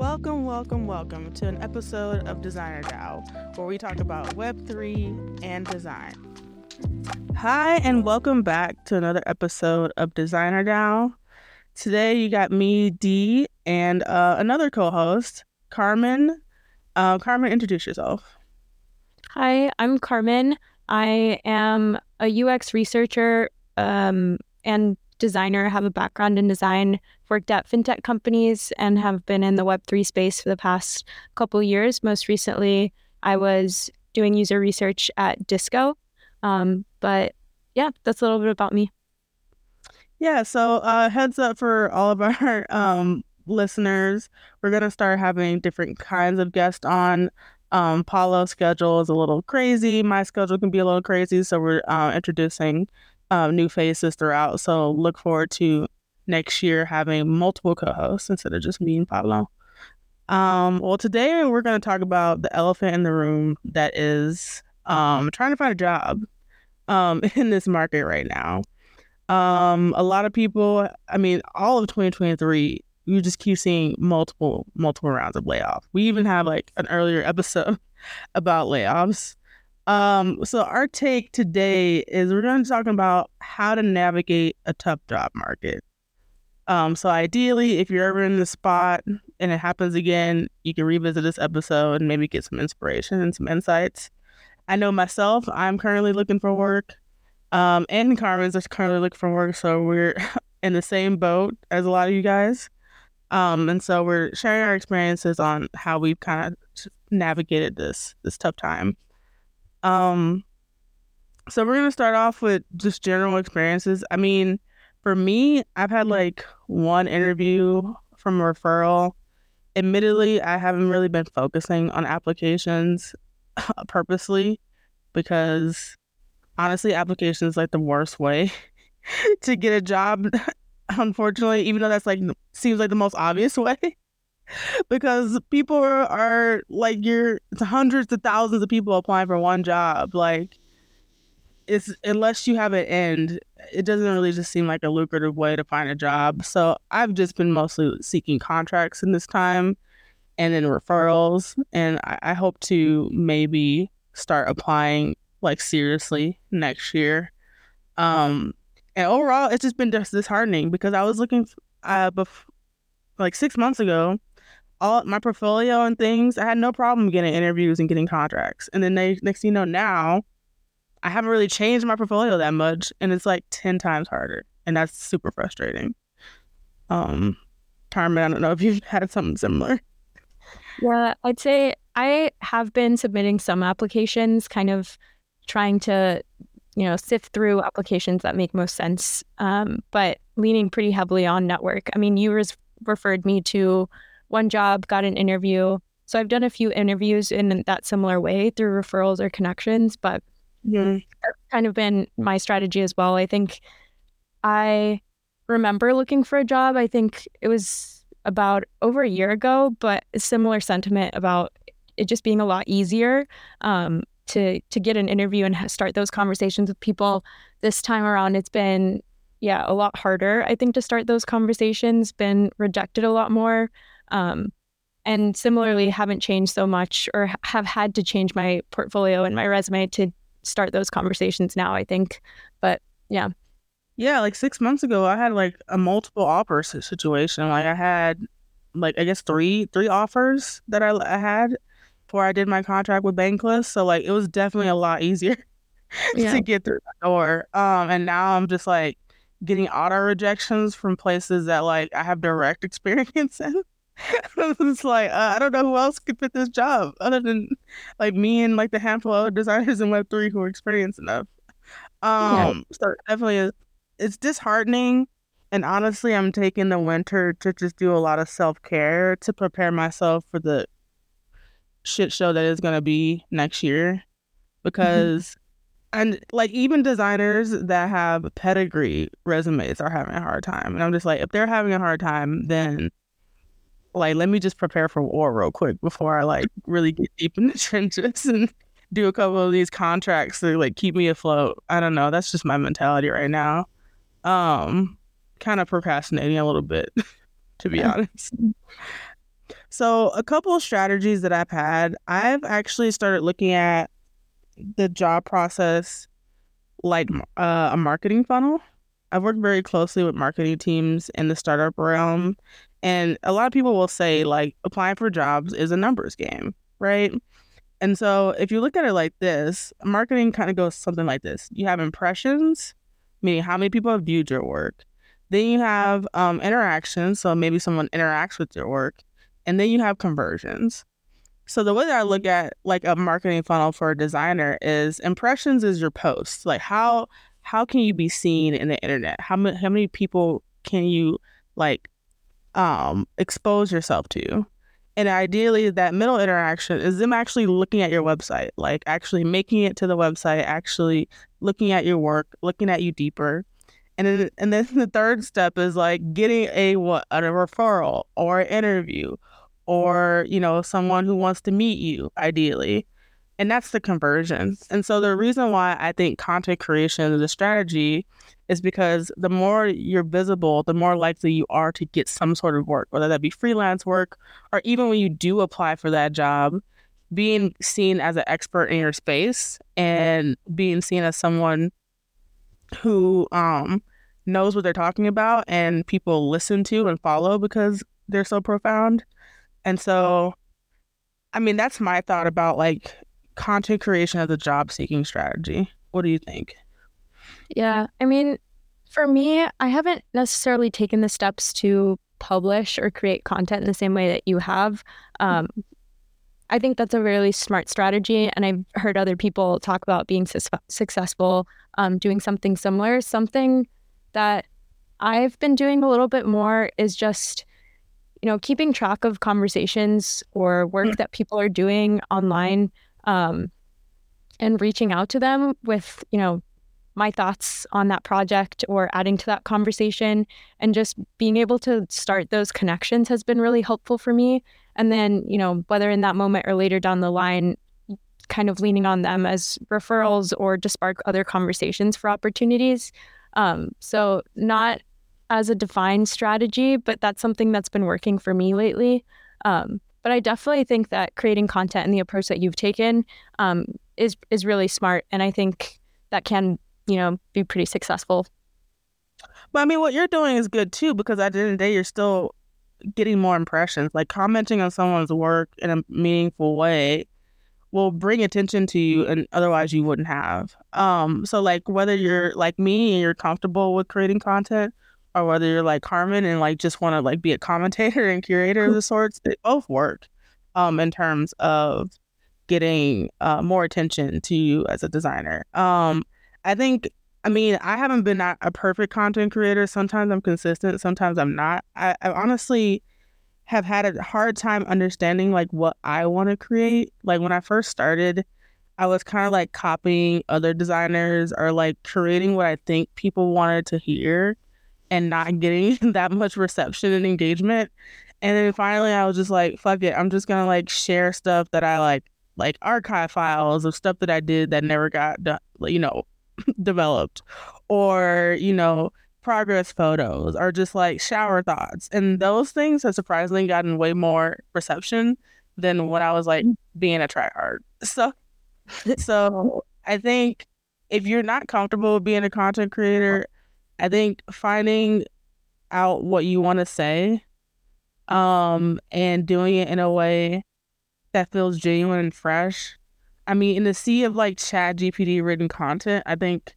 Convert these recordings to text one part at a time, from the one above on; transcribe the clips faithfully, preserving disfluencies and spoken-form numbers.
Welcome, welcome, welcome to an episode of Designer DAO, where we talk about web three and design. Hi, and welcome back to another episode of Designer DAO. Today, you got me, Dee, and uh, another co-host, Carmen. Uh, Carmen, introduce yourself. Hi, I'm Carmen. I am a U X researcher um, and designer, have a background in design, worked at fintech companies, and have been in the web three space for the past couple years. Most recently, I was doing user research at Disco. Um, but yeah, that's a little bit about me. Yeah, so uh, heads up for all of our um, listeners, we're going to start having different kinds of guests on. Um, Paulo's schedule is a little crazy. My schedule can be a little crazy. So we're uh, introducing Um, new faces throughout, so look forward to next year having multiple co-hosts instead of just me and Pablo. Um, well, today we're going to talk about the elephant in the room that is um, trying to find a job um, in this market right now. Um, a lot of people, I mean, all of twenty twenty-three, you just keep seeing multiple, multiple rounds of layoff. We even have like an earlier episode about layoffs. Um, so our take today is we're going to talk about how to navigate a tough job market. Um, so ideally, if you're ever in the spot and it happens again, you can revisit this episode and maybe get some inspiration and some insights. I know myself, I'm currently looking for work, um, and Carmen's is currently looking for work. So we're in the same boat as a lot of you guys. Um, and so we're sharing our experiences on how we've kind of navigated this, this tough time. Um, so we're going to start off with just general experiences. I mean, for me, I've had like one interview from a referral. Admittedly, I haven't really been focusing on applications purposely because honestly, applications like the worst way to get a job, unfortunately, even though that's like, seems like the most obvious way. Because people are, are like, you're hundreds of thousands of people applying for one job. Like, it's unless you have an end, it doesn't really just seem like a lucrative way to find a job. So I've just been mostly seeking contracts in this time and then referrals. And I, I hope to maybe start applying like seriously next year. Um, and overall, it's just been dis- disheartening because I was looking uh, bef- like six months ago. All my portfolio and things, I had no problem getting interviews and getting contracts. And then they, next thing you know, now I haven't really changed my portfolio that much. And it's like ten times harder. And that's super frustrating. Um, Carmen, I don't know if you've had something similar. Yeah, I'd say I have been submitting some applications, kind of trying to, you know, sift through applications that make most sense, um, but leaning pretty heavily on network. I mean, you res- referred me to one job, got an interview. So I've done a few interviews in that similar way through referrals or connections, but yeah. That's kind of been my strategy as well. I think I remember looking for a job. I think it was about over a year ago, but a similar sentiment about it just being a lot easier um, to, to get an interview and start those conversations with people. This time around, it's been, yeah, a lot harder, I think, to start those conversations, been rejected a lot more. Um, and similarly, haven't changed so much or have had to change my portfolio and my resume to start those conversations now, I think. But yeah. Yeah, like six months ago, I had like a multiple offer situation. Like I had like, I guess, three three offers that I, I had before I did my contract with Bankless. So like it was definitely a lot easier yeah. to get through the door. Um, and now I'm just like getting auto rejections from places that like I have direct experience in. It's like uh, I don't know who else could fit this job other than like me and like the handful of designers in web three who are experienced enough. Um, yeah. So definitely, is, it's disheartening. And honestly, I'm taking the winter to just do a lot of self care to prepare myself for the shit show that is going to be next year. Because and like even designers that have pedigree resumes are having a hard time, and I'm just like, if they're having a hard time, then like, let me just prepare for war real quick before I, like, really get deep in the trenches and do a couple of these contracts to, like, keep me afloat. I don't know. That's just my mentality right now. Um, kind of procrastinating a little bit, to be honest. So a couple of strategies that I've had, I've actually started looking at the job process like uh, a marketing funnel. I've worked very closely with marketing teams in the startup realm. And a lot of people will say, like, applying for jobs is a numbers game, right? And so if you look at it like this, marketing kind of goes something like this. You have impressions, meaning how many people have viewed your work. Then you have um, interactions, so maybe someone interacts with your work. And then you have conversions. So the way that I look at like a marketing funnel for a designer is impressions is your posts. Like how how can you be seen in the internet? How many, how many people can you like um, expose yourself to? And ideally, that middle interaction is them actually looking at your website, like actually making it to the website, actually looking at your work, looking at you deeper. And then, and then the third step is like getting a, what, a referral or an interview or, you know, someone who wants to meet you, ideally. And that's the conversions. And so the reason why I think content creation is a strategy is because the more you're visible, the more likely you are to get some sort of work, whether that be freelance work or even when you do apply for that job, being seen as an expert in your space and being seen as someone who um, knows what they're talking about and people listen to and follow because they're so profound. And so, I mean, that's my thought about like content creation as a job seeking strategy. What do you think? Yeah, I mean, for me, I haven't necessarily taken the steps to publish or create content in the same way that you have. Um, I think that's a really smart strategy. And I've heard other people talk about being su- successful um, doing something similar. Something that I've been doing a little bit more is just, you know, keeping track of conversations or work that people are doing online um, and reaching out to them with, you know, my thoughts on that project or adding to that conversation, and just being able to start those connections has been really helpful for me. And then, you know, whether in that moment or later down the line, kind of leaning on them as referrals or to spark other conversations for opportunities. Um, so not as a defined strategy, but that's something that's been working for me lately. Um, but I definitely think that creating content and the approach that you've taken um, is is really smart. And I think that can, you know, be pretty successful. But I mean, what you're doing is good too, because at the end of the day, you're still getting more impressions. Like commenting on someone's work in a meaningful way will bring attention to you and otherwise you wouldn't have. Um, so like whether you're like me and you're comfortable with creating content, or whether you're like Carmen and like just want to like be a commentator and curator of the sorts, they both work um, in terms of getting uh, more attention to you as a designer. Um, I think, I mean, I haven't been not a perfect content creator. Sometimes I'm consistent, sometimes I'm not. I, I honestly have had a hard time understanding like what I want to create. Like when I first started, I was kind of like copying other designers or like creating what I think people wanted to hear and not getting that much reception and engagement. And then finally I was just like, fuck it, I'm just gonna like share stuff that I like, like archive files of stuff that I did that never got done, you know, developed, or, you know, progress photos, or just like shower thoughts. And those things have surprisingly gotten way more reception than when I was like being a tryhard. So, so I think if you're not comfortable with being a content creator, I think finding out what you want to say um, and doing it in a way that feels genuine and fresh. I mean, in the sea of like Chat G P T written content, I think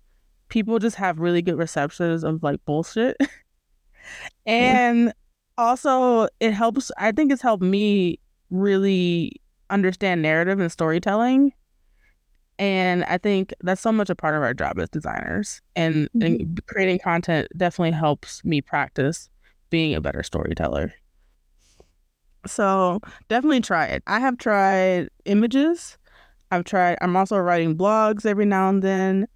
people just have really good receptions of like bullshit. And yeah. Also it helps, I think it's helped me really understand narrative and storytelling. And I think that's so much a part of our job as designers. And, mm-hmm. and creating content definitely helps me practice being a better storyteller. So definitely try it. I have tried images. I've tried, I'm also writing blogs every now and then.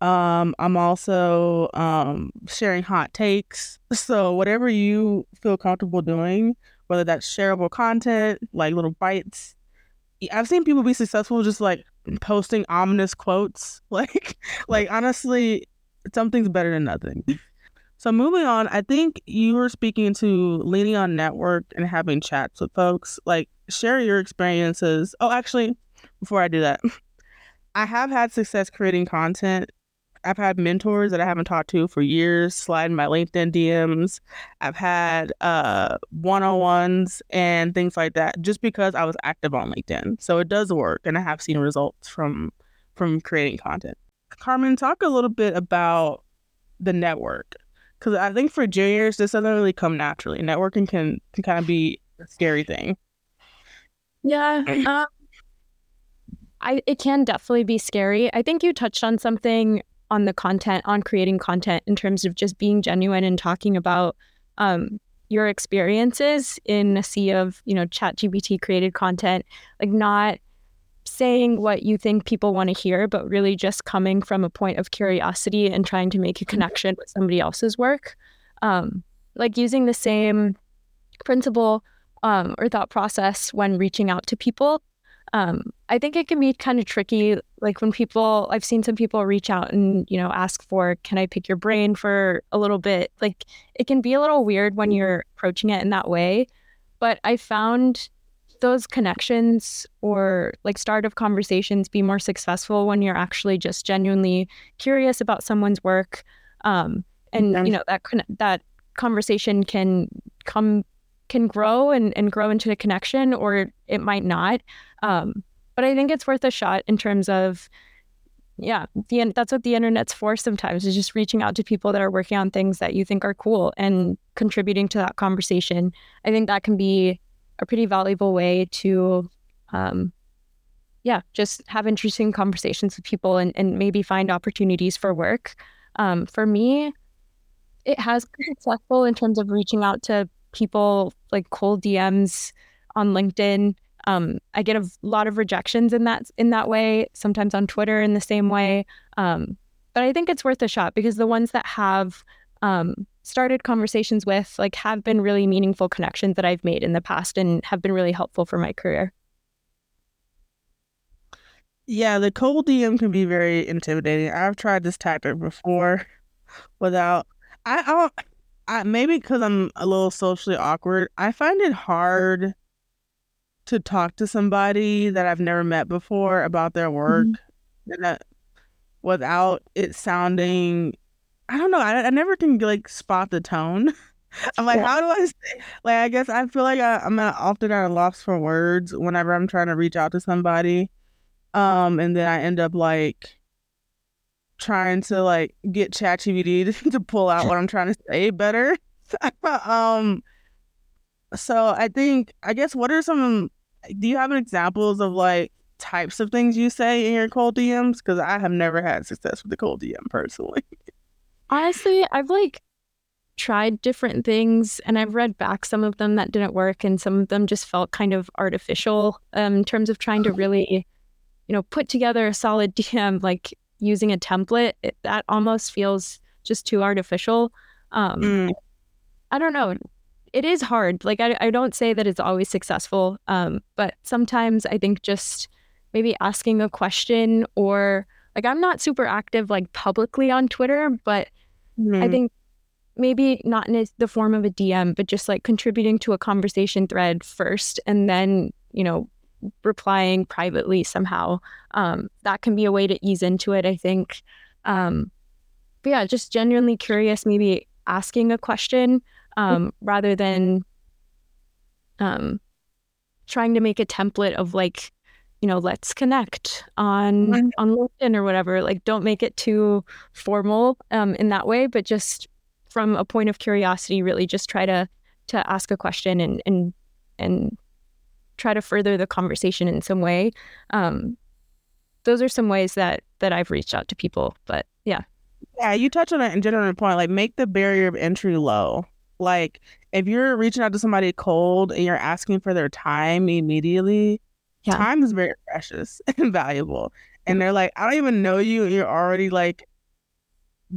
Um, I'm also um, sharing hot takes. So whatever you feel comfortable doing, whether that's shareable content, like little bites. I've seen people be successful just like posting ominous quotes. Like, like honestly, something's better than nothing. So moving on, I think you were speaking to leaning on network and having chats with folks. Like, share your experiences. Oh, actually, before I do that, I have had success creating content. I've had mentors that I haven't talked to for years slide in my LinkedIn D Ms. I've had uh, one-on-ones and things like that just because I was active on LinkedIn. So it does work, and I have seen results from from creating content. Carmen, talk a little bit about the network. Because I think for juniors, this doesn't really come naturally. Networking can, can kind of be a scary thing. Yeah, um, I it can definitely be scary. I think you touched on something on the content, on creating content in terms of just being genuine and talking about um, your experiences in a sea of, you know, Chat G P T created content. Like, not saying what you think people want to hear, but really just coming from a point of curiosity and trying to make a connection with somebody else's work. Um, like using the same principle um, or thought process when reaching out to people. Um, I think it can be kind of tricky. Like when people, I've seen some people reach out and, you know, ask for, can I pick your brain for a little bit? Like, it can be a little weird when you're approaching it in that way. But I found those connections or like start of conversations be more successful when you're actually just genuinely curious about someone's work, um, and mm-hmm. you know that that conversation can come can grow and, and grow into a connection, or it might not. Um, but I think it's worth a shot in terms of yeah, the that's what the internet's for sometimes, is just reaching out to people that are working on things that you think are cool and contributing to that conversation. I think that can be a pretty valuable way to, um, yeah, just have interesting conversations with people and, and maybe find opportunities for work. Um, for me, it has been successful in terms of reaching out to people, like cold D Ms on LinkedIn. Um, I get a lot of rejections in that in that way, sometimes on Twitter in the same way. Um, but I think it's worth a shot because the ones that have um, started conversations with, like, have been really meaningful connections that I've made in the past and have been really helpful for my career. Yeah, the cold D M can be very intimidating. I've tried this tactic before without, I don't, I, maybe because I'm a little socially awkward, I find it hard to talk to somebody that I've never met before about their work mm-hmm. and that, without it sounding, I don't know. I, I never can like spot the tone. I'm like, yeah. how do I say? Like, I guess I feel like I, I'm not often at a loss for words whenever I'm trying to reach out to somebody. Um, and then I end up like trying to like get Chat G P T to, to pull out what I'm trying to say better. um, so I think, I guess, what are some, do you have examples of like types of things you say in your cold D Ms? Because I have never had success with the cold D M personally. Honestly, I've like tried different things and I've read back some of them that didn't work, and some of them just felt kind of artificial um, in terms of trying to really, you know, put together a solid D M, like using a template. It, that almost feels just too artificial. Um, mm. I don't know. It is hard. Like, I, I don't say that it's always successful, um, but sometimes I think just maybe asking a question, or like, I'm not super active like publicly on Twitter, but I think maybe not in the form of a D M, but just like contributing to a conversation thread first and then, you know, replying privately somehow. Um, that can be a way to ease into it, I think. Um, but yeah, just genuinely curious, maybe asking a question um, rather than um, trying to make a template of like, you know, let's connect on on LinkedIn or whatever. Like, don't make it too formal um, in that way, but just from a point of curiosity, really just try to to ask a question and and and try to further the conversation in some way. Um, those are some ways that that I've reached out to people. But yeah, yeah, you touched on a general point. Like, make the barrier of entry low. Like, if you're reaching out to somebody cold and you're asking for their time immediately. Yeah. Time is very precious and valuable. And they're like, I don't even know you, and you're already like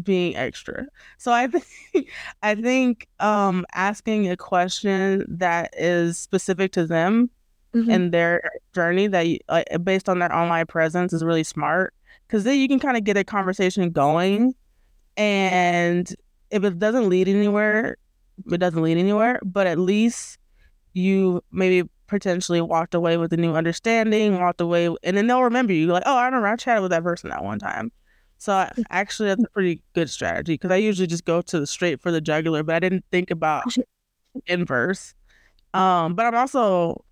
being extra. So I think I think um, asking a question that is specific to them mm-hmm. and their journey, that you, like, based on that online presence, is really smart, because then you can kind of get a conversation going and if it doesn't lead anywhere, it doesn't lead anywhere, but at least you maybe potentially walked away with a new understanding, walked away, and then they'll remember you. You're like, oh, I remember I chatted with that person that one time. So actually, that's a pretty good strategy, because I usually just go to the straight for the jugular, but I didn't think about inverse. Um, but I'm also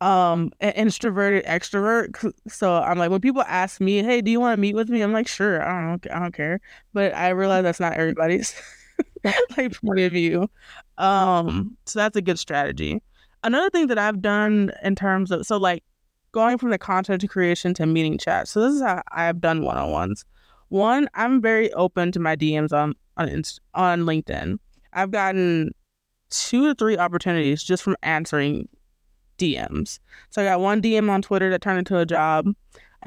um, an introverted extrovert. So I'm like, when people ask me, hey, do you want to meet with me? I'm like, sure, I don't, I don't care. But I realize that's not everybody's like point of view. Um, so that's a good strategy. Another thing that I've done in terms of, so like going from the content creation to meeting chat. So this is how I've done one-on-ones. One, I'm very open to my D Ms on on, on LinkedIn. I've gotten two to three opportunities just from answering D Ms. So I got one D M on Twitter that turned into a job.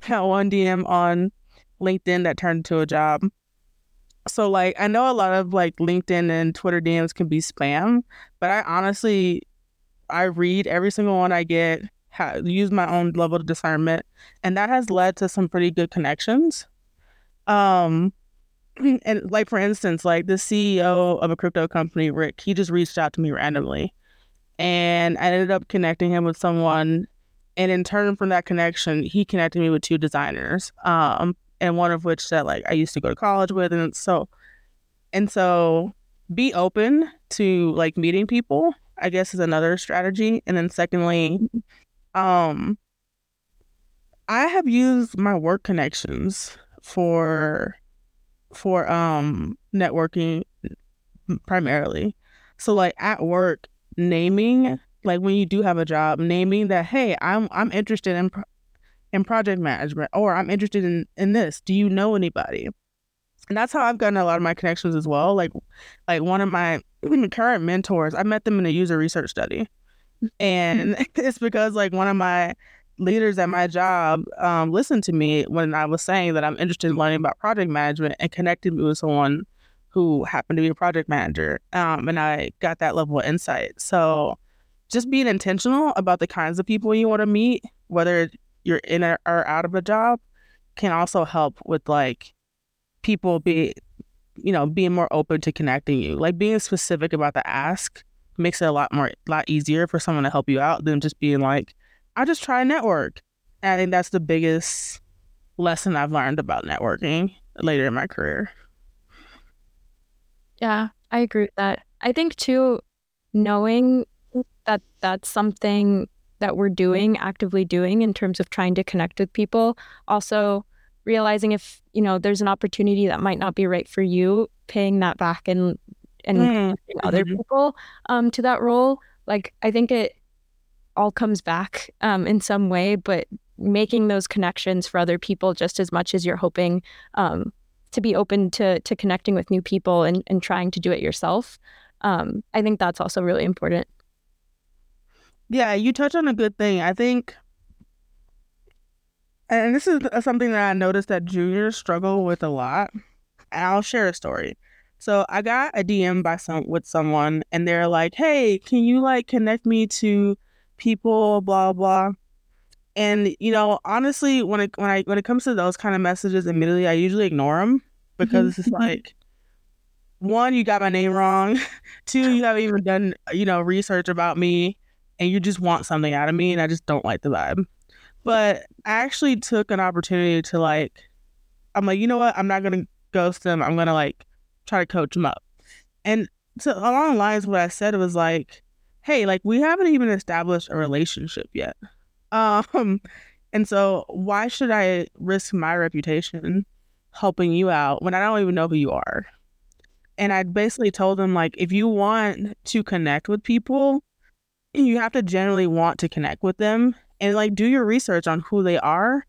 I got one D M on LinkedIn that turned into a job. So like, I know a lot of like LinkedIn and Twitter D Ms can be spam, but I honestly, I read every single one I get, ha- use my own level of discernment, and that has led to some pretty good connections. Um, and like, for instance, like the C E O of a crypto company, Rick, he just reached out to me randomly, and I ended up connecting him with someone. And in turn from that connection, he connected me with two designers, um, and one of which that like I used to go to college with, and so, and so, be open to like meeting people, I guess, is another strategy. And then secondly, um, I have used my work connections for for um networking primarily. So like at work, naming, like when you do have a job, naming that, hey, I'm I'm interested in pro- in project management, or I'm interested in, in this. Do you know anybody? And that's how I've gotten a lot of my connections as well. Like, like one of my current mentors, I met them in a user research study. And it's because like one of my leaders at my job um, listened to me when I was saying that I'm interested in learning about project management, and connected me with someone who happened to be a project manager. Um, and I got that level of insight. So just being intentional about the kinds of people you want to meet, whether you're in or out of a job, can also help with like, people be, you know, being more open to connecting you. Like being specific about the ask makes it a lot more, lot easier for someone to help you out than just being like, I'll just try a network. And I think that's the biggest lesson I've learned about networking later in my career. Yeah, I agree with that. I think too, knowing that that's something that we're doing, actively doing in terms of trying to connect with people, also realizing if, you know, there's an opportunity that might not be right for you, paying that back and and mm. other people um, to that role. Like, I think it all comes back um, in some way, but making those connections for other people just as much as you're hoping um, to be open to to connecting with new people and, and trying to do it yourself. Um, I think that's also really important. Yeah, you touch on a good thing. I think And this is something that I noticed that juniors struggle with a lot. And I'll share a story. So I got a D M by some with someone, and they're like, hey, can you like connect me to people, blah, blah. And, you know, honestly, when it, when I, when it comes to those kind of messages, immediately, I usually ignore them, because it's like, one, you got my name wrong. Two, you haven't even done, you know, research about me, and you just want something out of me. And I just don't like the vibe. But I actually took an opportunity to like, I'm like, you know what? I'm not going to ghost them. I'm going to like try to coach them up. And so along the lines, what I said was like, hey, like we haven't even established a relationship yet. Um, and so why should I risk my reputation helping you out when I don't even know who you are? And I basically told them like, if you want to connect with people, you have to generally want to connect with them. And like, do your research on who they are,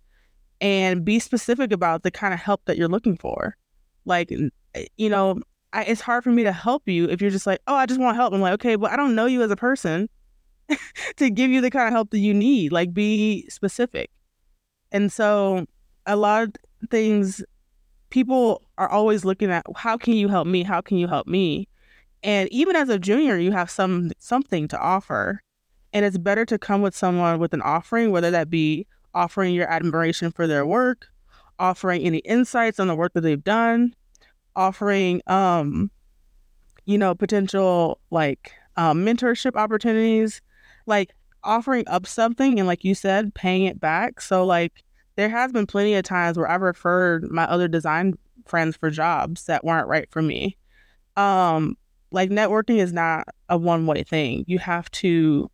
and be specific about the kind of help that you're looking for. Like, you know, I, it's hard for me to help you if you're just like, oh, I just want help. I'm like, okay, but I don't know you as a person to give you the kind of help that you need. Like, be specific. And so a lot of things, people are always looking at, how can you help me? How can you help me? And even as a junior, you have some something to offer. And it's better to come with someone with an offering, whether that be offering your admiration for their work, offering any insights on the work that they've done, offering um, you know, potential like uh, mentorship opportunities, like offering up something and, like you said, paying it back. So like there has been plenty of times where I've referred my other design friends for jobs that weren't right for me. Um, like networking is not a one-way thing. You have to,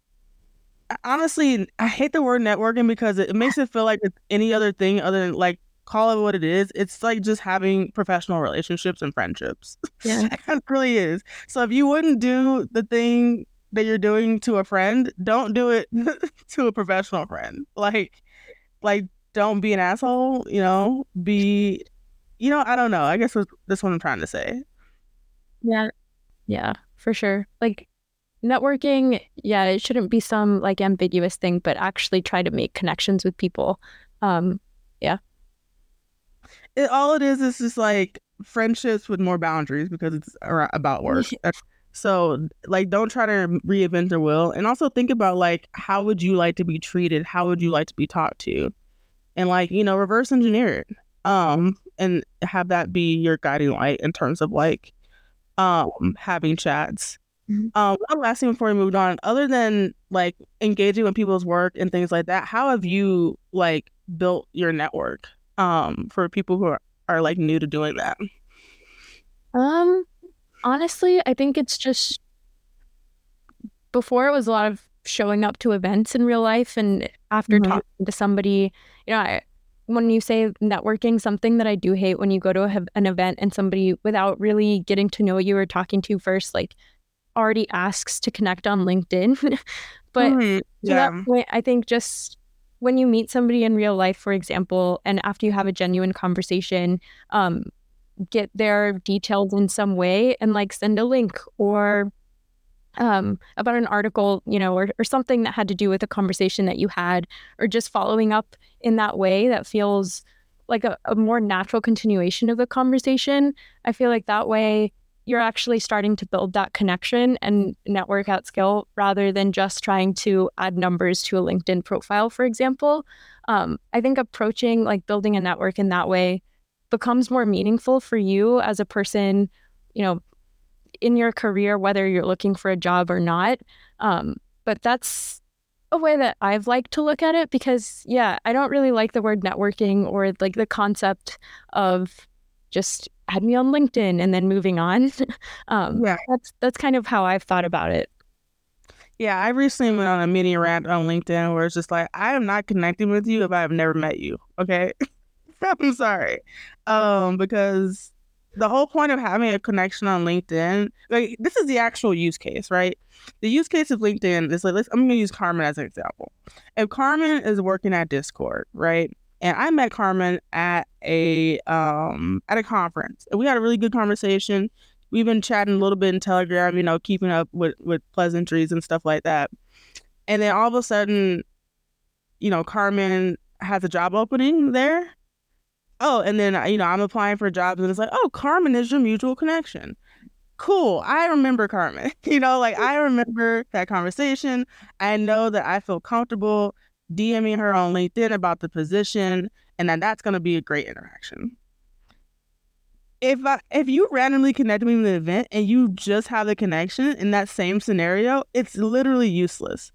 honestly, I hate the word networking because it makes it feel like it's any other thing other than, like, call it what it is. It's like just having professional relationships and friendships. Yeah. It really is. So if you wouldn't do the thing that you're doing to a friend, don't do it to a professional friend. Like, like don't be an asshole, you know, be, you know, I don't know. I guess that's what I'm trying to say. Yeah. Yeah, for sure. Like networking, yeah, it shouldn't be some like ambiguous thing, but actually try to make connections with people. Um, yeah. It, all it is is just like friendships with more boundaries because it's about work. So like, don't try to reinvent the wheel. And also think about like, how would you like to be treated? How would you like to be talked to? And like, you know, reverse engineer it. Um, and have that be your guiding light in terms of like, um, having chats. Mm-hmm. Um, one last thing before we moved on, other than like engaging with people's work and things like that, how have you like built your network? Um, for people who are, are like new to doing that? Um, honestly, I think it's just, before it was a lot of showing up to events in real life, and after mm-hmm. talking to somebody, you know, I, when you say networking, something that I do hate when you go to a, an event and somebody without really getting to know you or talking to you first, like already asks to connect on LinkedIn. But mm-hmm. yeah. to that point, I think just when you meet somebody in real life, for example, and after you have a genuine conversation, um, get their details in some way and like send a link or um, about an article, you know, or, or something that had to do with a conversation that you had, or just following up in that way that feels like a, a more natural continuation of the conversation. I feel like that way you're actually starting to build that connection and network at scale, rather than just trying to add numbers to a LinkedIn profile, for example. Um, I think approaching like building a network in that way becomes more meaningful for you as a person, you know, in your career, whether you're looking for a job or not. Um, but that's a way that I've liked to look at it because, yeah, I don't really like the word networking or like the concept of just add me on LinkedIn and then moving on. Um, yeah. That's that's kind of how I've thought about it. Yeah, I recently went on a mini rant on LinkedIn where it's just like, I am not connecting with you if I have never met you, okay? I'm sorry. Um, because the whole point of having a connection on LinkedIn, like this is the actual use case, right? The use case of LinkedIn is like, let's, I'm going to use Carmen as an example. If Carmen is working at Discord, right? And I met Carmen at a um, at a conference. And we had a really good conversation. We've been chatting a little bit in Telegram, you know, keeping up with, with pleasantries and stuff like that. And then all of a sudden, you know, Carmen has a job opening there. Oh, and then, you know, I'm applying for jobs and it's like, oh, Carmen is your mutual connection. Cool. I remember Carmen. You know, like I remember that conversation. I know that I feel comfortable DMing her on LinkedIn about the position, and that that's going to be a great interaction. If I, if you randomly connect me with an event and you just have the connection in that same scenario, it's literally useless.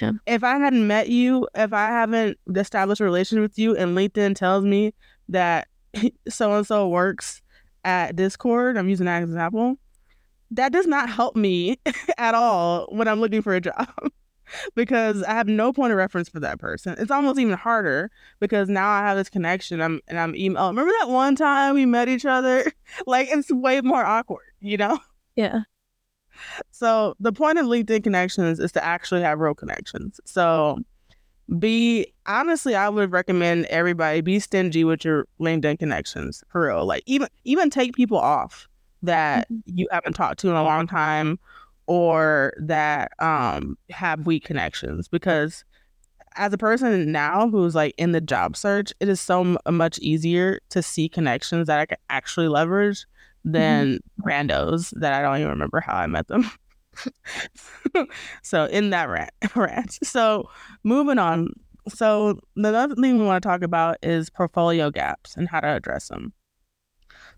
Yeah. If I hadn't met you, if I haven't established a relationship with you and LinkedIn tells me that so-and-so works at Discord, I'm using that as an example, that does not help me at all when I'm looking for a job. Because I have no point of reference for that person. It's almost even harder because now I have this connection. I'm and I'm email. Remember that one time we met each other? Like it's way more awkward, you know? Yeah. So the point of LinkedIn connections is to actually have real connections. So be honestly, I would recommend everybody be stingy with your LinkedIn connections for real. Like even even take people off that mm-hmm. you haven't talked to in a long time, or that um, have weak connections. Because as a person now who's like in the job search, it is so m- much easier to see connections that I can actually leverage than mm-hmm. randos that I don't even remember how I met them. So in that rant, rant. So moving on. So the other thing we want to talk about is portfolio gaps and how to address them.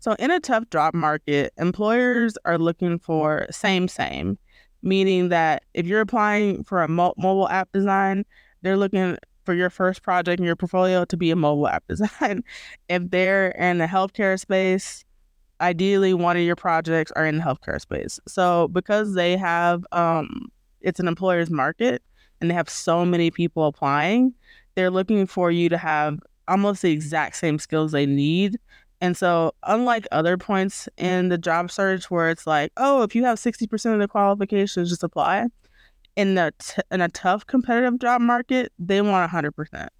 So in a tough job market, employers are looking for same, same, meaning that if you're applying for a mo- mobile app design, they're looking for your first project in your portfolio to be a mobile app design. If they're in the healthcare space, ideally one of your projects are in the healthcare space. So because they have, um, it's an employer's market and they have so many people applying, they're looking for you to have almost the exact same skills they need. And so unlike other points in the job search where it's like, oh, if you have sixty percent of the qualifications, just apply. In a, t- in a tough competitive job market, they want one hundred percent.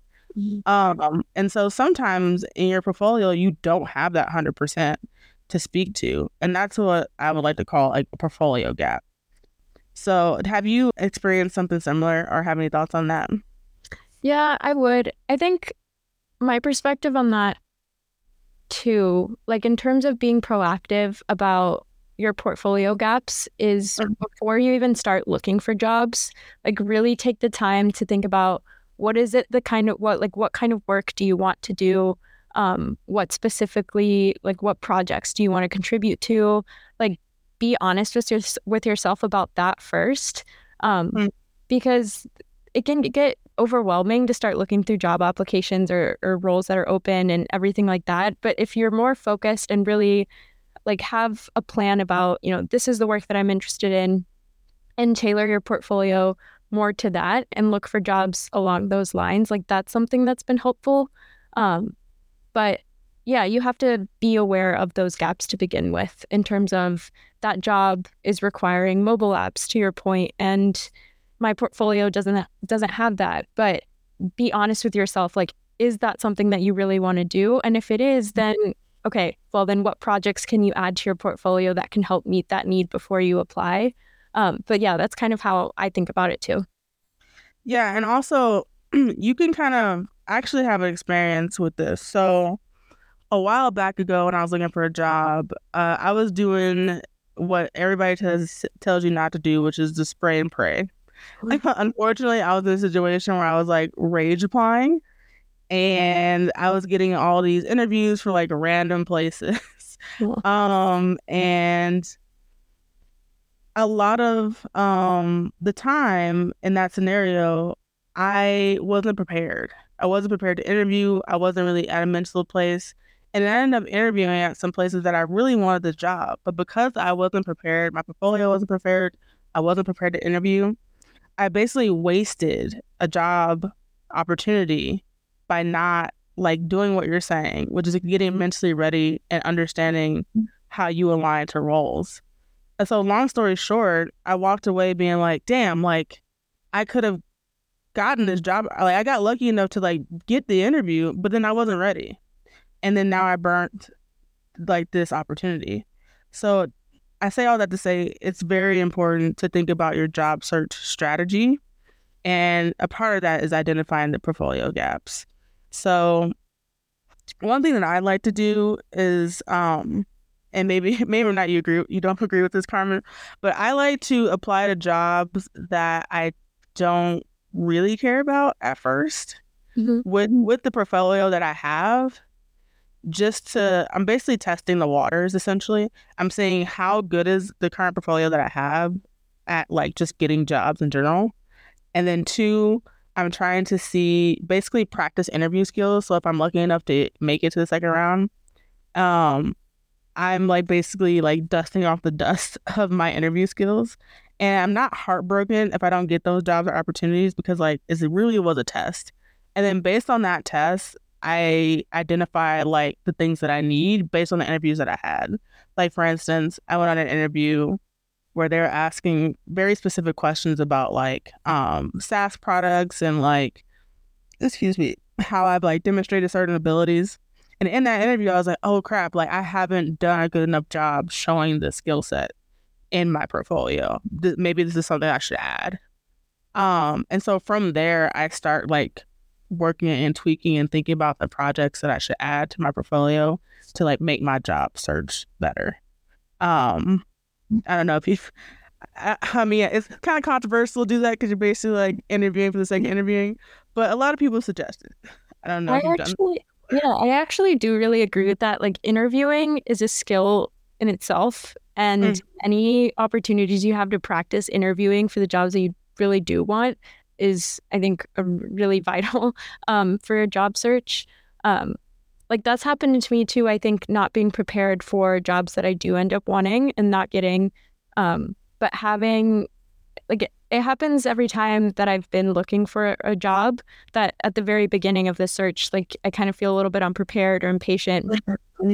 Um, and so sometimes in your portfolio, you don't have that one hundred percent to speak to. And that's what I would like to call like a portfolio gap. So have you experienced something similar or have any thoughts on that? Yeah, I would. I think my perspective on that too, like in terms of being proactive about your portfolio gaps is before you even start looking for jobs, like really take the time to think about what is it the kind of what like what kind of work do you want to do? Um, what specifically like what projects do you want to contribute to? Like be honest with your with yourself about that first, um, mm. because it can get overwhelming to start looking through job applications or, or roles that are open and everything like that. But if you're more focused and really like have a plan about, you know, this is the work that I'm interested in, and tailor your portfolio more to that and look for jobs along those lines. Like that's something that's been helpful. Um, but yeah, you have to be aware of those gaps to begin with in terms of that job is requiring mobile apps to your point, and my portfolio doesn't doesn't have that. But be honest with yourself, like, is that something that you really want to do? And if it is, then okay, well then what projects can you add to your portfolio that can help meet that need before you apply? Um, but yeah, that's kind of how I think about it too. Yeah, and also you can kind of actually have an experience with this. So a while back ago when I was looking for a job, uh, I was doing what everybody tells, tells you not to do, which is to spray and pray. Like, unfortunately, I was in a situation where I was like rage applying. And I was getting all these interviews for like random places. um, and a lot of um, the time in that scenario, I wasn't prepared. I wasn't prepared to interview. I wasn't really at a mental place. And I ended up interviewing at some places that I really wanted the job. But because I wasn't prepared, my portfolio wasn't prepared, I wasn't prepared to interview, I basically wasted a job opportunity by not like doing what you're saying, which is getting mentally ready and understanding how you align to roles. And so long story short, I walked away being like, damn, like I could have gotten this job. Like I got lucky enough to like get the interview, but then I wasn't ready. And then now I burnt like this opportunity. So I say all that to say, it's very important to think about your job search strategy. And a part of that is identifying the portfolio gaps. So one thing that I like to do is, um, and maybe maybe or not you agree, you don't agree with this, Carmen, but I like to apply to jobs that I don't really care about at first mm-hmm. with with the portfolio that I have. Just to, I'm basically testing the waters. Essentially, I'm seeing how good is the current portfolio that I have at like just getting jobs in general, and then two, I'm trying to see basically practice interview skills. So if I'm lucky enough to make it to the second round, um, I'm like basically like dusting off the dust of my interview skills. And I'm not heartbroken if I don't get those jobs or opportunities because like it really was a test. And then based on that test, I identify like the things that I need based on the interviews that I had. Like for instance, I went on an interview where they're asking very specific questions about like um, SaaS products and like, excuse me, how I've like demonstrated certain abilities. And in that interview, I was like, oh crap, like I haven't done a good enough job showing the skill set in my portfolio. Th- maybe this is something I should add. Um, and so from there, I start like working and tweaking and thinking about the projects that I should add to my portfolio to like make my job search better. Um, I don't know if you, I, I mean, it's kind of controversial to do that because you're basically like interviewing for the sake of interviewing, but a lot of people suggest it. I don't know. I if you've actually, done Yeah, I actually do really agree with that. Like, interviewing is a skill in itself, and mm. any opportunities you have to practice interviewing for the jobs that you really do want is, I think, a really vital um, for a job search. Um, like, that's happened to me too, I think, not being prepared for jobs that I do end up wanting and not getting, um, but having, like, it happens every time that I've been looking for a job that at the very beginning of the search, like, I kind of feel a little bit unprepared or impatient.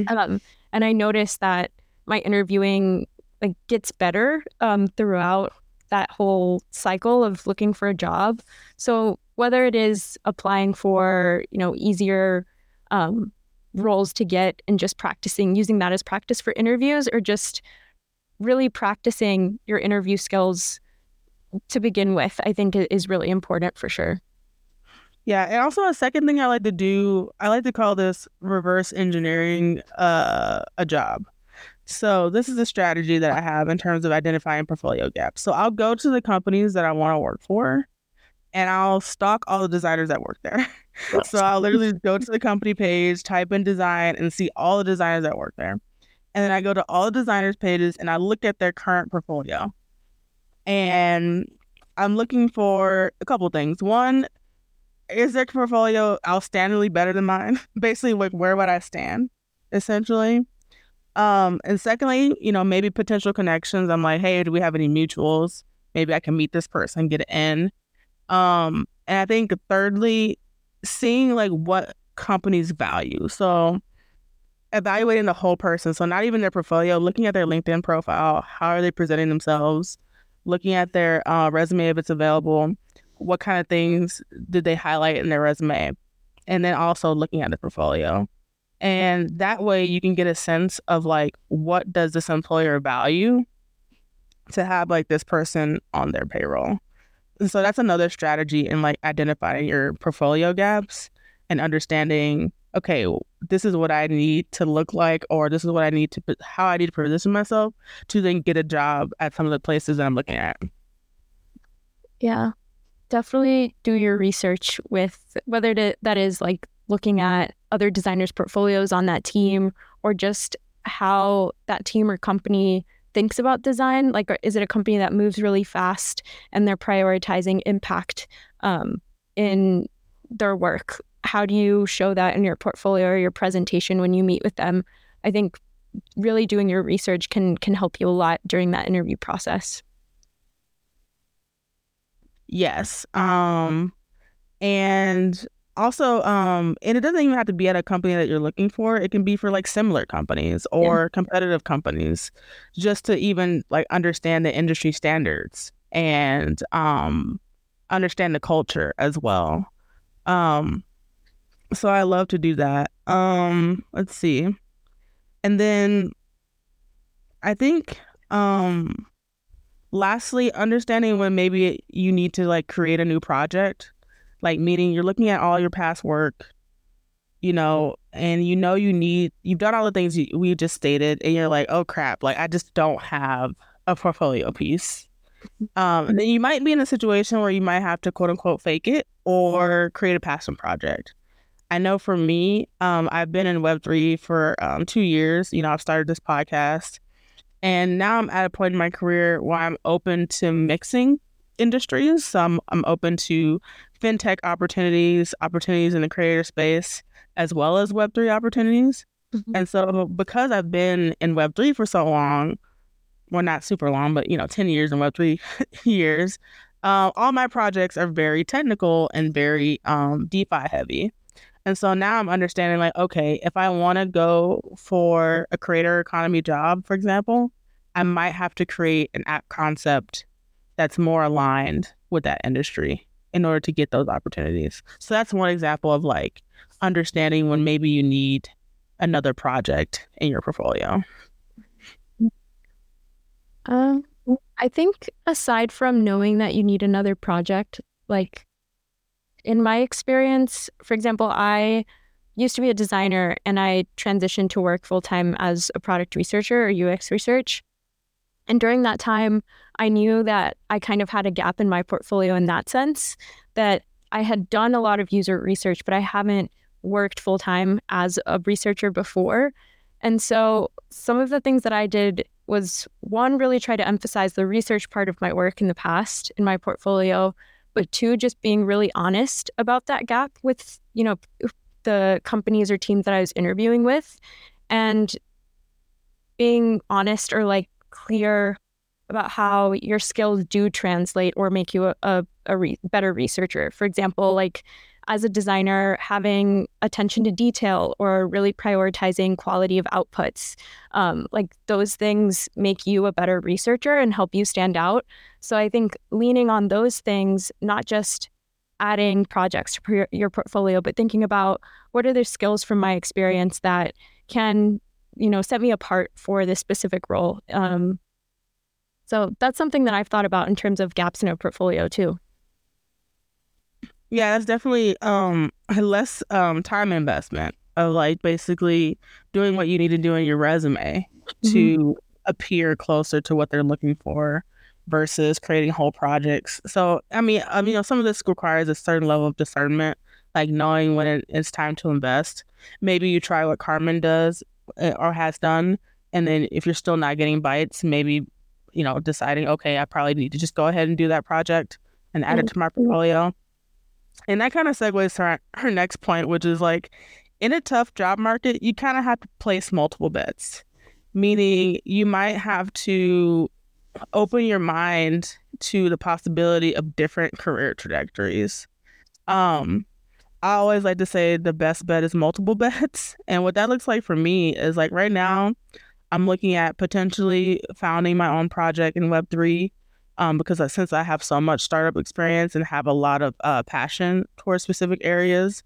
Um, and I noticed that my interviewing, like, gets better um, throughout that whole cycle of looking for a job. So whether it is applying for, you know, easier um, roles to get and just practicing, using that as practice for interviews, or just really practicing your interview skills to begin with, I think is really important for sure. Yeah. And also a second thing I like to do, I like to call this reverse engineering uh, a job. So this is a strategy that I have in terms of identifying portfolio gaps. So I'll go to the companies that I want to work for, and I'll stalk all the designers that work there. So I'll literally go to the company page, type in design, and see all the designers that work there. And then I go to all the designers' pages and I look at their current portfolio. And I'm looking for a couple things. One, is their portfolio outstandingly better than mine? Basically, like, where would I stand, essentially? Um, and secondly, you know, maybe potential connections. I'm like, hey, do we have any mutuals? Maybe I can meet this person, get an in. Um, and I think thirdly, seeing like what companies value. So evaluating the whole person. So not even their portfolio, looking at their LinkedIn profile, how are they presenting themselves? Looking at their uh, resume, if it's available, what kind of things did they highlight in their resume? And then also looking at the portfolio. And that way you can get a sense of like, what does this employer value to have like this person on their payroll? And so that's another strategy in like identifying your portfolio gaps and understanding, okay, this is what I need to look like, or this is what I need to, how I need to position myself to then get a job at some of the places that I'm looking at. Yeah, definitely do your research with whether to, that is like looking at other designers' portfolios on that team, or just how that team or company thinks about design. Like, is it a company that moves really fast and they're prioritizing impact um, in their work? How do you show that in your portfolio or your presentation when you meet with them? I think really doing your research can can help you a lot during that interview process. Yes. Um, and also, um, and it doesn't even have to be at a company that you're looking for. It can be for like similar companies or yeah. competitive companies, just to even like understand the industry standards and um, understand the culture as well. Um, so I love to do that. Um, let's see. And then I think um, lastly, understanding when maybe you need to like create a new project, like meaning you're looking at all your past work, you know, and you know you need, you've done all the things you, we just stated, and you're like, oh crap, like I just don't have a portfolio piece. Um, and then you might be in a situation where you might have to quote unquote fake it or create a passion project. I know for me, um, I've been in web three for um, two years. You know, I've started this podcast, and now I'm at a point in my career where I'm open to mixing industries. So I'm, I'm open to fintech opportunities, opportunities in the creator space, as well as web three opportunities. Mm-hmm. And so because I've been in web three for so long, well, not super long, but, you know, ten years in web three years, uh, all my projects are very technical and very um, DeFi heavy. And so now I'm understanding like, okay, if I want to go for a creator economy job, for example, I might have to create an app concept that's more aligned with that industry in order to get those opportunities. So that's one example of like understanding when maybe you need another project in your portfolio. Um, I think aside from knowing that you need another project, like, in my experience, for example, I used to be a designer and I transitioned to work full-time as a product researcher or U X research. And during that time, I knew that I kind of had a gap in my portfolio in that sense, that I had done a lot of user research, but I haven't worked full time as a researcher before. And so some of the things that I did was, one, really try to emphasize the research part of my work in the past in my portfolio, but two, just being really honest about that gap with, you know, the companies or teams that I was interviewing with, and being honest or like clear about how your skills do translate or make you a, a, a re- better researcher. For example, like as a designer, having attention to detail or really prioritizing quality of outputs, um, like those things make you a better researcher and help you stand out. So I think leaning on those things, not just adding projects to pre- your portfolio, but thinking about what are the skills from my experience that can, you know, set me apart for this specific role. Um, so that's something that I've thought about in terms of gaps in a portfolio too. Yeah, that's definitely um, less um, time investment of like basically doing what you need to do in your resume mm-hmm. to appear closer to what they're looking for versus creating whole projects. So, I mean, I mean, you know, some of this requires a certain level of discernment, like knowing when it, it's time to invest. Maybe you try what Carmen does or has done, and then if you're still not getting bites, maybe, you know, deciding, okay, I probably need to just go ahead and do that project and add mm-hmm. it to my portfolio. And that kind of segues to her, her next point, which is like, in a tough job market, you kind of have to place multiple bets, meaning you might have to open your mind to the possibility of different career trajectories. Um, I always like to say the best bet is multiple bets. And what that looks like for me is like right now, I'm looking at potentially founding my own project in Web three. Um, because since I have so much startup experience and have a lot of uh, passion towards specific areas,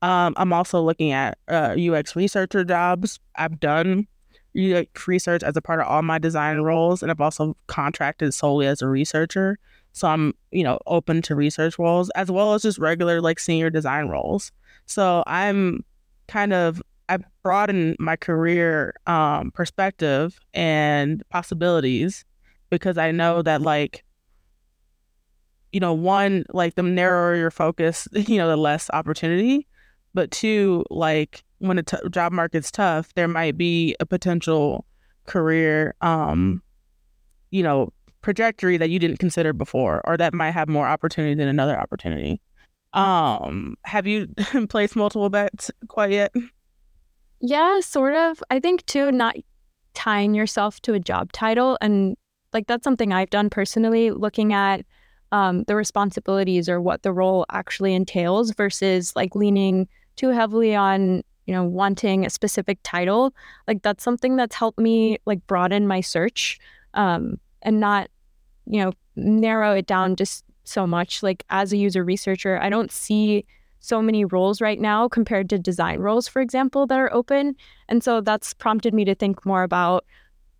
um, I'm also looking at uh, U X researcher jobs. I've done U X research as a part of all my design roles, and I've also contracted solely as a researcher. So I'm, you know, open to research roles as well as just regular like senior design roles. So I'm kind of I've broadened my career um, perspective and possibilities. Because I know that, like, you know, one, like the narrower your focus, you know, the less opportunity. But two, like when a t- job market's tough, there might be a potential career, um, you know, trajectory that you didn't consider before, or that might have more opportunity than another opportunity. Um, have you placed multiple bets quite yet? Yeah, sort of. I think too, not tying yourself to a job title, and like that's something I've done personally, looking at um, the responsibilities or what the role actually entails versus like leaning too heavily on, you know, wanting a specific title. Like that's something that's helped me like broaden my search um, and not, you know, narrow it down just so much. Like as a user researcher, I don't see so many roles right now compared to design roles, for example, that are open. And so that's prompted me to think more about,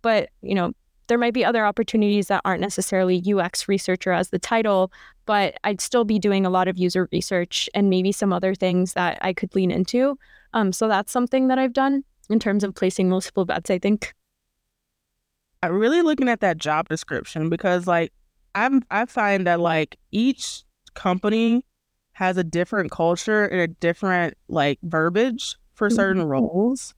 but, you know, there might be other opportunities that aren't necessarily U X researcher as the title, but I'd still be doing a lot of user research and maybe some other things that I could lean into. Um, so that's something that I've done in terms of placing multiple bets, I think. I'm really looking at that job description because like I'm, I find that like each company has a different culture and a different like verbiage for certain mm-hmm. roles.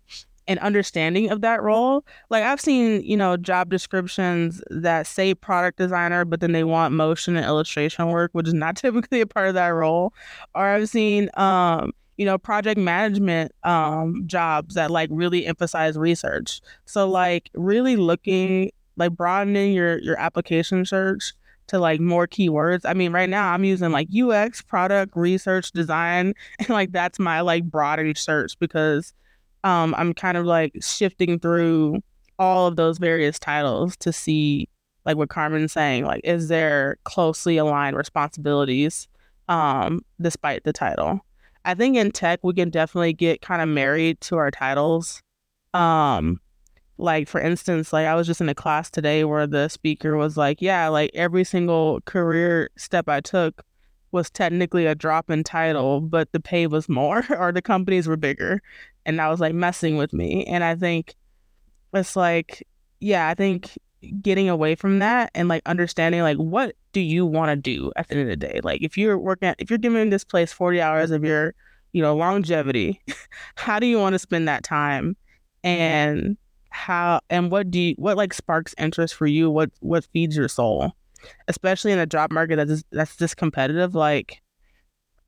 And understanding of that role. Like I've seen, you know, job descriptions that say product designer, but then they want motion and illustration work, which is not typically a part of that role. Or I've seen, um, you know, project management um, jobs that like really emphasize research. So like really looking, like broadening your, your application search to like more keywords. I mean, right now I'm using like U X, product, research, design, and like that's my like broadened search because Um, I'm kind of like shifting through all of those various titles to see like what Carmen's saying, like, is there closely aligned responsibilities um, despite the title? I think in tech, we can definitely get kind of married to our titles. Um, like, for instance, like I was just in a class today where the speaker was like, yeah, like every single career step I took was technically a drop in title, but the pay was more or the companies were bigger. And I was like messing with me. And I think it's like, yeah, I think getting away from that and like understanding like what do you want to do at the end of the day? Like if you're working, at, if you're giving this place forty hours of your, you know, longevity. How do you want to spend that time? And how, and what do you, what like sparks interest for you? What, what feeds your soul? Especially in a job market that's, that's this competitive, like,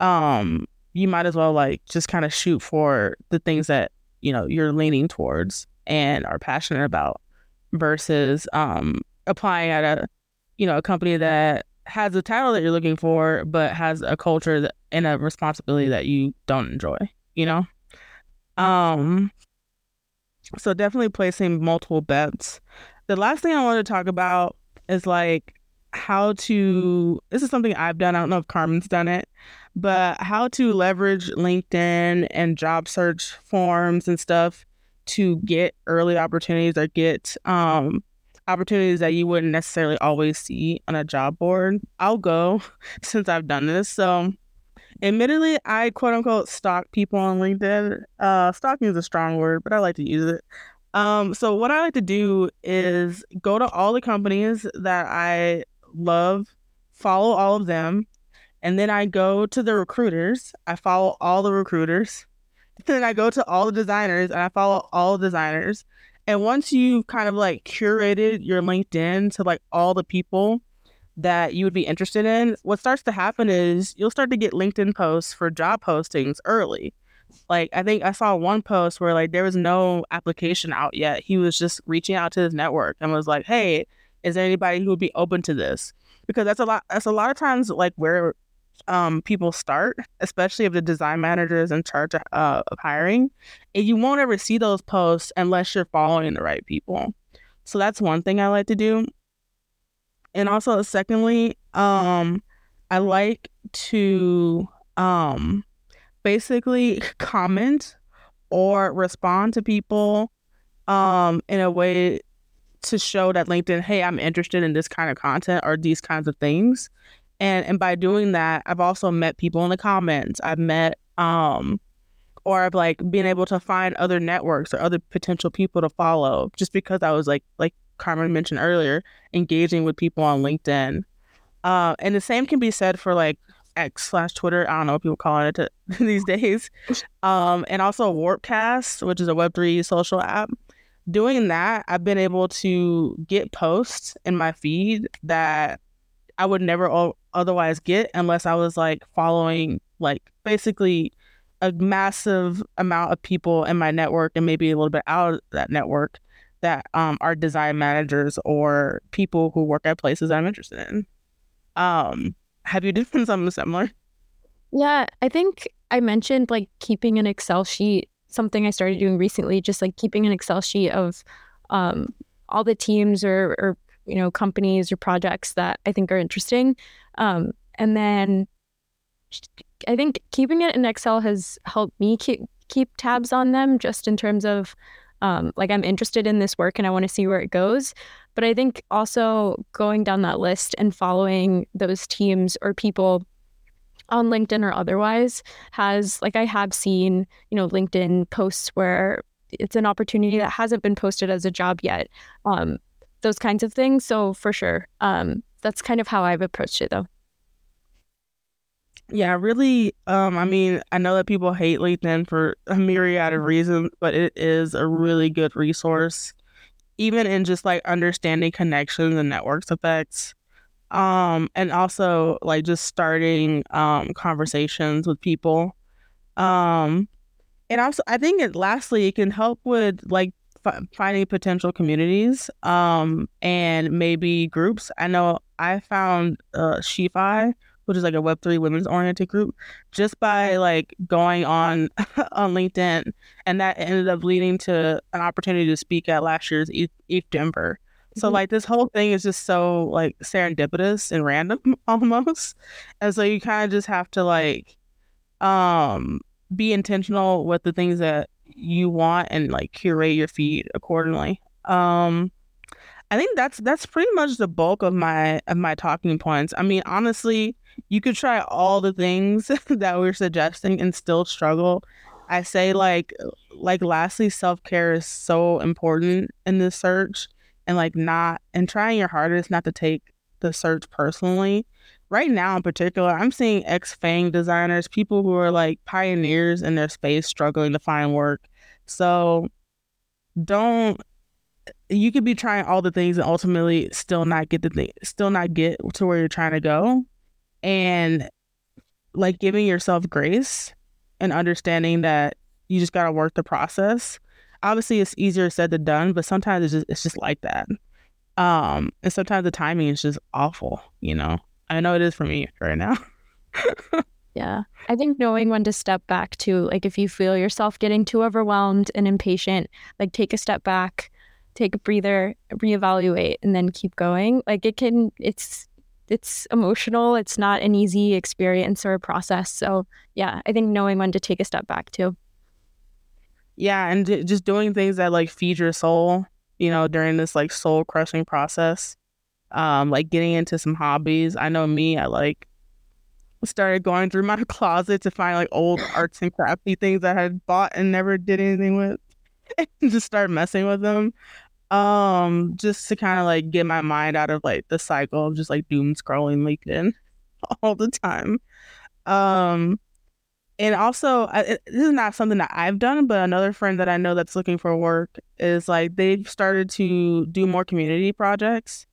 um, you might as well like just kind of shoot for the things that, you know, you're leaning towards and are passionate about versus, um, applying at a, you know, a company that has a title that you're looking for, but has a culture that, and a responsibility that you don't enjoy, you know? Um, so definitely placing multiple bets. The last thing I want to talk about is like how to, this is something I've done. I don't know if Carmen's done it, but how to leverage LinkedIn and job search forms and stuff to get early opportunities or get, um, opportunities that you wouldn't necessarily always see on a job board. I'll go since I've done this. So admittedly, I quote unquote stalk people on LinkedIn. Uh, stalking is a strong word, but I like to use it. Um, so what I like to do is go to all the companies that I love, follow all of them, and then I go to the recruiters. I follow all the recruiters. Then I go to all the designers and I follow all the designers. And once you've kind of like curated your LinkedIn to like all the people that you would be interested in, what starts to happen is you'll start to get LinkedIn posts for job postings early. Like, I think I saw one post where like there was no application out yet. He was just reaching out to his network and was like, hey, is there anybody who would be open to this? Because that's a lot, that's a lot of times like where um, people start, especially if the design manager is in charge uh, of hiring, and you won't ever see those posts unless you're following the right people. So that's one thing I like to do. And also, secondly, um, I like to um, basically comment or respond to people um, in a way to show that LinkedIn, hey, I'm interested in this kind of content or these kinds of things. And and by doing that, I've also met people in the comments. I've met, um, or I've like been able to find other networks or other potential people to follow just because I was like, like Carmen mentioned earlier, engaging with people on LinkedIn. Uh, and the same can be said for like X slash Twitter. I don't know what people call it to, these days. Um, and also Warpcast, which is a web three social app. Doing that, I've been able to get posts in my feed that I would never o- otherwise get unless I was like following like basically a massive amount of people in my network and maybe a little bit out of that network that um, are design managers or people who work at places I'm interested in. Um, have you done something similar? Yeah, I think I mentioned like keeping an Excel sheet, something I started doing recently, just like keeping an Excel sheet of um, all the teams or, or you know, companies or projects that I think are interesting. Um, and then I think keeping it in Excel has helped me keep, keep tabs on them just in terms of um, like I'm interested in this work and I want to see where it goes. But I think also going down that list and following those teams or people on LinkedIn or otherwise has, like I have seen, you know, LinkedIn posts where it's an opportunity that hasn't been posted as a job yet. Um, those kinds of things. So for sure, um, that's kind of how I've approached it though. Yeah, really. Um, I mean, I know that people hate LinkedIn for a myriad of reasons, but it is a really good resource, even in just like understanding connections and networks effects. Um, and also like just starting, um, conversations with people. Um, and also I think it lastly, it can help with like finding potential communities um, and maybe groups. I know I found uh, SheFi, which is like a web three women's oriented group, just by like going on on LinkedIn, and that ended up leading to an opportunity to speak at last year's E T H Denver. So mm-hmm. like this whole thing is just so like serendipitous and random almost, and so you kind of just have to like um, be intentional with the things that you want and like curate your feed accordingly. Um, I think that's that's pretty much the bulk of my of my talking points. I mean, honestly, you could try all the things that we're suggesting and still struggle. I say like like lastly, self-care is so important in this search, and like not and trying your hardest not to take the search personally. right now in particular, I'm seeing ex-FAANG designers, people who are like pioneers in their space struggling to find work. So don't, you could be trying all the things and ultimately still not get the thing, still not get to where you're trying to go. And like giving yourself grace and understanding that you just got to work the process. Obviously it's easier said than done, but sometimes it's just, it's just like that. Um, and sometimes the timing is just awful, you know? I know it is for me right now. Yeah. I think knowing when to step back too, like if you feel yourself getting too overwhelmed and impatient, like take a step back, take a breather, reevaluate, and then keep going. Like it can, it's, it's emotional. It's not an easy experience or a process. So yeah, I think knowing when to take a step back too. Yeah. And d- just doing things that like feed your soul, you know, during this like soul crushing process, um, like getting into some hobbies. I know me, I like started going through my closet to find like old arts and crafty things I had bought and never did anything with, and just start messing with them. Um, just to kind of like get my mind out of like the cycle of just like doom scrolling LinkedIn all the time. Um, and also, I, it, this is not something that I've done, but another friend that I know that's looking for work is like they've started to do more community projects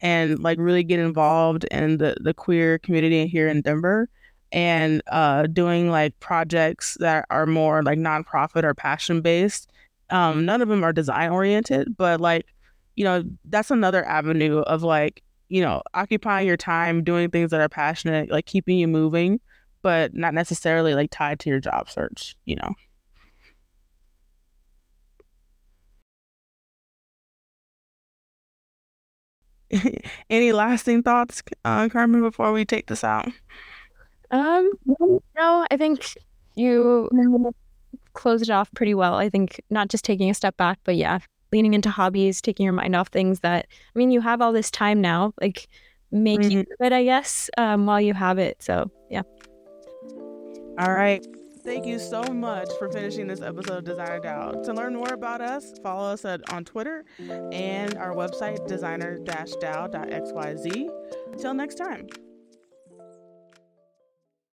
and like really get involved in the, the queer community here in Denver, and uh, doing like projects that are more like nonprofit or passion based. Um, none of them are design oriented, but like, you know, that's another avenue of like, you know, occupying your time, doing things that are passionate, like keeping you moving, but not necessarily like tied to your job search, you know? Any lasting thoughts, uh, Carmen, before we take this out? Um, no, I think you closed it off pretty well. I think not just taking a step back, but yeah, leaning into hobbies, taking your mind off things that, I mean, you have all this time now, like make mm-hmm. use of it, I guess, um, while you have it. So yeah. All right. Thank you so much for finishing this episode of Designer DAO. To learn more about us, follow us at, on Twitter and our website, designer dash dao dot x y z. Till next time.